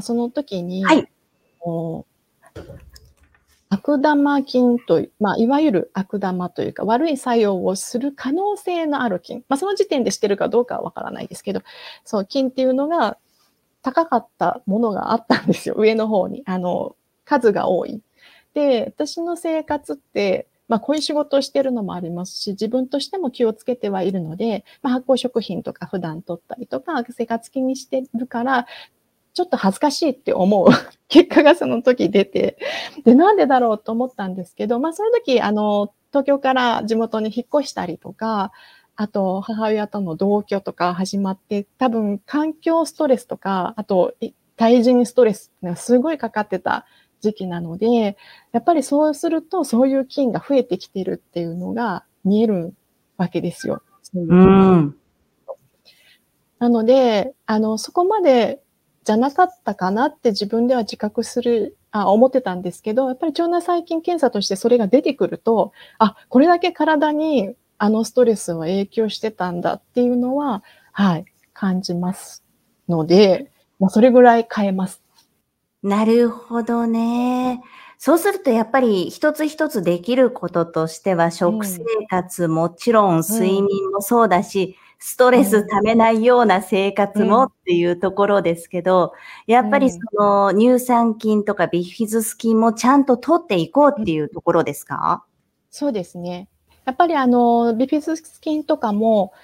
その時に、はい、悪玉菌という、いわゆる悪玉というか悪い作用をする可能性のある菌、その時点でしてるかどうかはわからないですけど、そう菌っていうのが高かったものがあったんですよ、上の方に数が多い。で、私の生活って、こういう仕事をしてるのもありますし、自分としても気をつけてはいるので、発酵食品とか普段取ったりとか生活気にしてるから、ちょっと恥ずかしいって思う結果がその時出て、で、なんでだろうと思ったんですけど、その時、東京から地元に引っ越したりとか、あと、母親との同居とか始まって、多分、環境ストレスとか、あと、対人ストレスがすごいかかってた時期なので、やっぱりそうすると、そういう菌が増えてきてるっていうのが見えるわけですよ。なので、そこまで、じゃなかったかなって自分では自覚する、思ってたんですけど、やっぱり腸内細菌検査としてそれが出てくると、これだけ体にストレスは影響してたんだっていうのは、感じますので、それぐらい変えます。なるほどね。そうするとやっぱり一つ一つできることとしては、食生活もちろん睡眠もそうだし、ストレスためないような生活もっていうところですけど、やっぱりその乳酸菌とかビフィズス菌もちゃんと取っていこうっていうところですか？そうですね。やっぱりビフィズス菌とかも、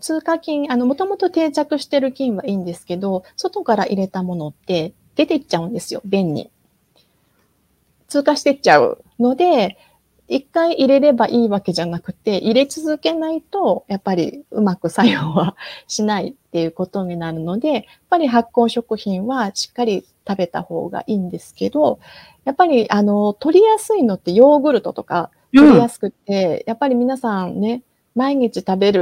通過菌、もともと定着してる菌はいいんですけど、外から入れたものって出ていっちゃうんですよ、便に。通過してっちゃうので、一回入れればいいわけじゃなくて、入れ続けないと、やっぱりうまく作用はしないっていうことになるので、やっぱり発酵食品はしっかり食べた方がいいんですけど、やっぱり、取りやすいのってヨーグルトとか取りやすくて、やっぱり皆さんね、毎日食べ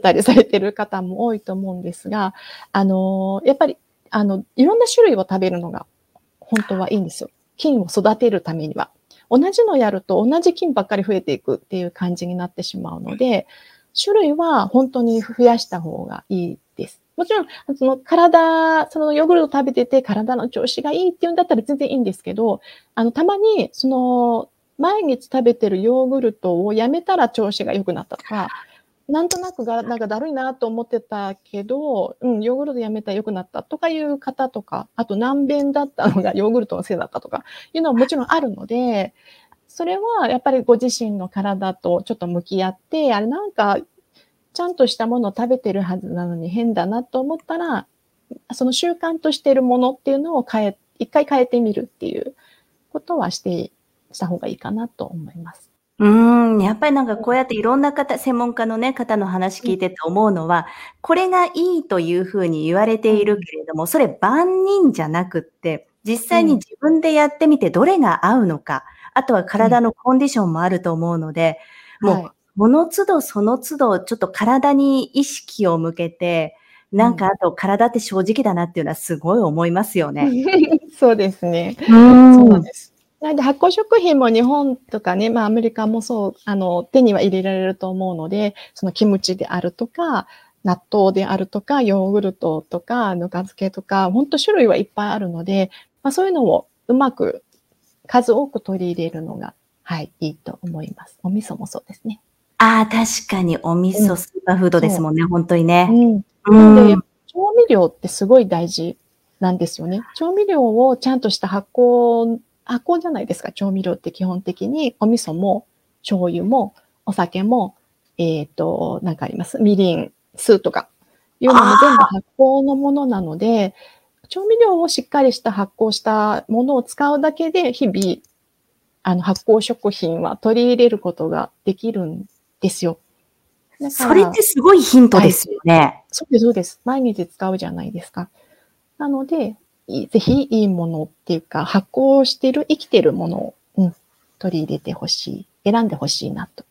たりされてる方も多いと思うんですが、やっぱり、いろんな種類を食べるのが本当はいいんですよ。菌を育てるためには。同じのやると同じ菌ばっかり増えていくっていう感じになってしまうので、種類は本当に増やした方がいいです。もちろん、そのヨーグルト食べてて体の調子がいいっていうんだったら全然いいんですけど、たまに、毎日食べてるヨーグルトをやめたら調子が良くなったとか、なんとなくなんかだるいなと思ってたけど、ヨーグルトやめたら良くなったとかいう方とか、あと軟便だったのがヨーグルトのせいだったとかいうのはもちろんあるので、それはやっぱりご自身の体とちょっと向き合って、なんかちゃんとしたものを食べてるはずなのに変だなと思ったら、その習慣としているものっていうのを一回変えてみるっていうことはした方がいいかなと思います。やっぱりなんかこうやっていろんな専門家のね、方の話聞いてて思うのは、これがいいというふうに言われているけれども、それ万人じゃなくって、実際に自分でやってみてどれが合うのか、あとは体のコンディションもあると思うので、もう、もの都度その都度ちょっと体に意識を向けて、なんかあと体って正直だなっていうのはすごい思いますよね。そうですね。そうなんです。なんで発酵食品も日本とかね、アメリカもそう、手には入れられると思うので、そのキムチであるとか、納豆であるとか、ヨーグルトとか、ぬか漬けとか、本当種類はいっぱいあるので、そういうのをうまく、数多く取り入れるのが、いいと思います。お味噌もそうですね。確かにお味噌、スーパーフードですもんね、本当にね。で、調味料ってすごい大事なんですよね。調味料をちゃんとした発酵じゃないですか。調味料って基本的にお味噌も醤油もお酒も、なんかあります。みりん、酢とかいうのも全部発酵のものなので、調味料をしっかりした発酵したものを使うだけで日々、発酵食品は取り入れることができるんですよ。それってすごいヒントですよね。そうです、そうです。毎日使うじゃないですか。なので、ぜひいいものっていうか、発酵してる、生きてるものを、取り入れてほしい、選んでほしいなと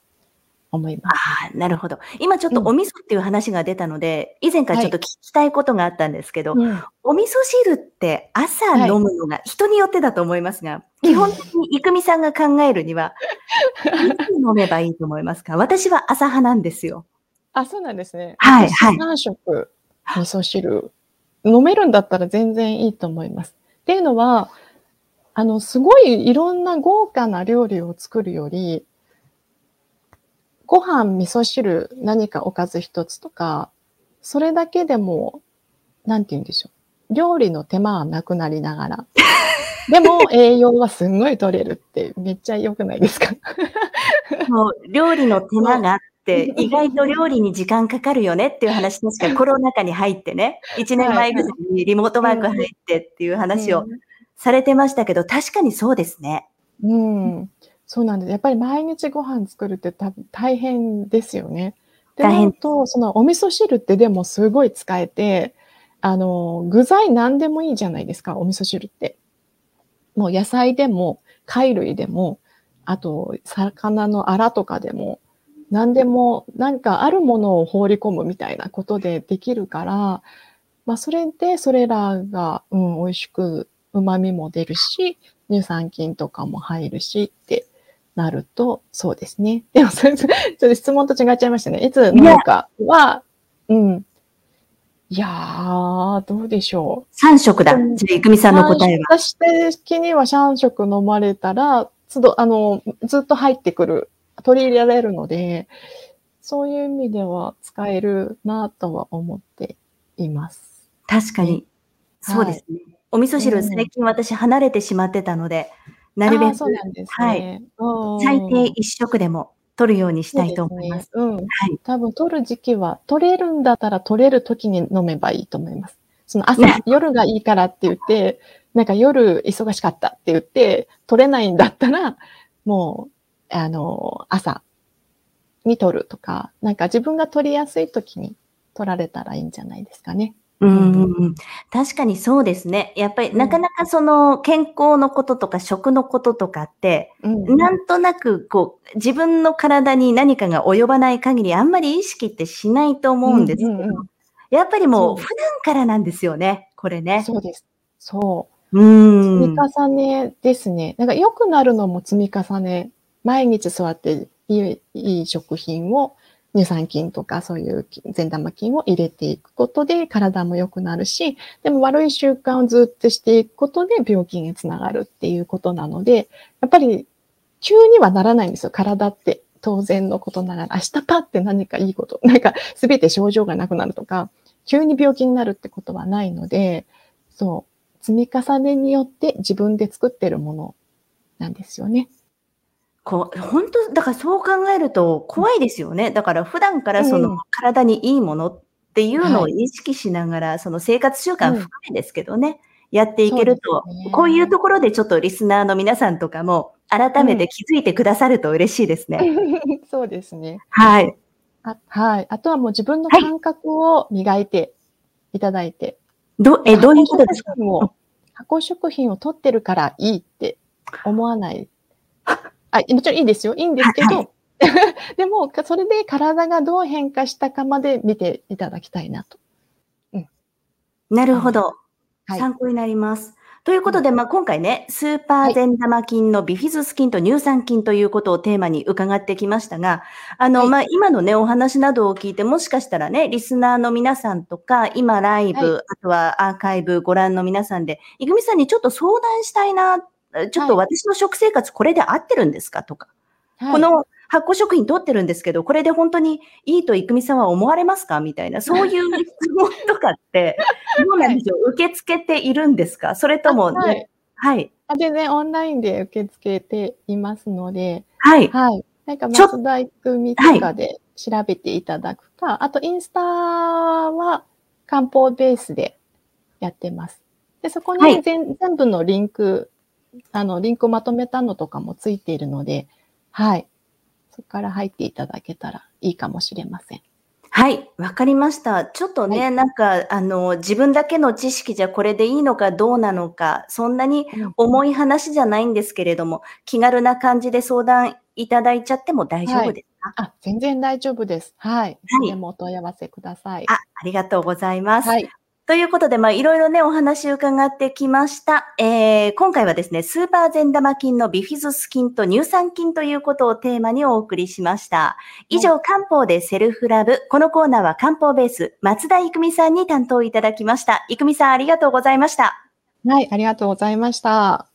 思います。なるほど。今ちょっとお味噌っていう話が出たので、以前からちょっと聞きたいことがあったんですけど、お味噌汁って朝飲むのが、人によってだと思いますが、基本的に郁美さんが考えるには、いつ飲めばいいと思いますか？私は朝派なんですよ。そうなんですね。3食、味噌汁。飲めるんだったら全然いいと思います。っていうのは、すごいいろんな豪華な料理を作るより、ご飯、味噌汁、何かおかず一つとか、それだけでも、なんて言うんでしょう。料理の手間はなくなりながら。でも栄養はすんごい取れるってめっちゃ良くないですか？もう料理の手間があって意外と料理に時間かかるよねっていう話、確かコロナ禍に入ってね、1年前ぐらいにリモートワーク入ってっていう話をされてましたけど、確かにそうですね。うん、そうなんです。やっぱり毎日ご飯作るって大変ですよね。で大変と、そのお味噌汁ってでもすごい使えて、具材何でもいいじゃないですか、お味噌汁って。もう野菜でも貝類でも、あと魚のアラとかでも、何でもなんかあるものを放り込むみたいなことでできるから、まあそれでそれらが、うん、美味しく旨味も出るし、乳酸菌とかも入るしってなると、そうですね。でもそれちょっと質問と違っちゃいましたね。いつなんかは、うん。いやー、どうでしょう。3食だ。じゃあ、いくみさんの答えは。私的には3食飲まれたら、ずっと入ってくる、取り入れられるので、そういう意味では使えるなとは思っています。確かに。そうですね。はい、お味噌汁、最近私離れてしまってたので、なるべく、そうなんですね、はい。最低1食でも。取るようにしたいと思います。うん。はい。多分取る時期は、取れるんだったら取れる時に飲めばいいと思います。その朝、夜がいいからって言って、なんか夜忙しかったって言って、取れないんだったら、もう、朝に取るとか、なんか自分が取りやすい時に取られたらいいんじゃないですかね。うん、確かにそうですね。やっぱりなかなかその健康のこととか食のこととかって、なんとなくこう自分の体に何かが及ばない限りあんまり意識ってしないと思うんですけど、やっぱりもう普段からなんですよね、これね。そうです。そう。積み重ねですね。なんか良くなるのも積み重ね。毎日そうやっていい食品を乳酸菌とかそういう善玉菌を入れていくことで体も良くなるし、でも悪い習慣をずっとしていくことで病気につながるっていうことなので、やっぱり急にはならないんですよ。体って当然のことながら、明日パって何かいいこと、なんか全て症状がなくなるとか、急に病気になるってことはないので、そう、積み重ねによって自分で作ってるものなんですよね。こう本当だからそう考えると怖いですよね。だから普段からその体にいいものっていうのを意識しながら、その生活習慣含めですけどね、やっていけると、こういうところでちょっとリスナーの皆さんとかも改めて気づいてくださると嬉しいですね。そうですね。はい。あとはもう自分の感覚を磨いていただいて。どういうことですか？発酵食品を取ってるからいいって思わない。もちろんいいですよ。いいんですけど、でも、それで体がどう変化したかまで見ていただきたいなと。うん、なるほど。参考になります。ということで、今回ね、スーパー善玉菌のビフィズス菌と乳酸菌ということをテーマに伺ってきましたが、今のね、お話などを聞いて、もしかしたらね、リスナーの皆さんとか、今ライブ、あとはアーカイブご覧の皆さんで、いぐみさんにちょっと相談したいな、ちょっと私の食生活これで合ってるんですかとか、この発酵食品取ってるんですけど、これで本当にいいといくみさんは思われますかみたいな、そういう質問とかって、どうなんでしょう、受け付けているんですか？それとも、ね、はい。全然オンラインで受け付けていますので、なんか松田いくみとかで調べていただくか、あとインスタは漢方ベースでやってます。で、そこに全部のリンク、リンクをまとめたのとかもついているので、そこから入っていただけたらいいかもしれません。はい、わかりました。ちょっとね、なんか、自分だけの知識じゃこれでいいのかどうなのか、そんなに重い話じゃないんですけれども、気軽な感じで相談いただいちゃっても大丈夫ですか？全然大丈夫です。でもお問い合わせください。ありがとうございます。ということで、いろいろね、お話伺ってきました。今回はですね、スーパー善玉菌のビフィズス菌と乳酸菌ということをテーマにお送りしました。以上、漢方でセルフラブ。このコーナーは漢方ベース、松田いくみさんに担当いただきました。いくみさん、ありがとうございました。はい、ありがとうございました。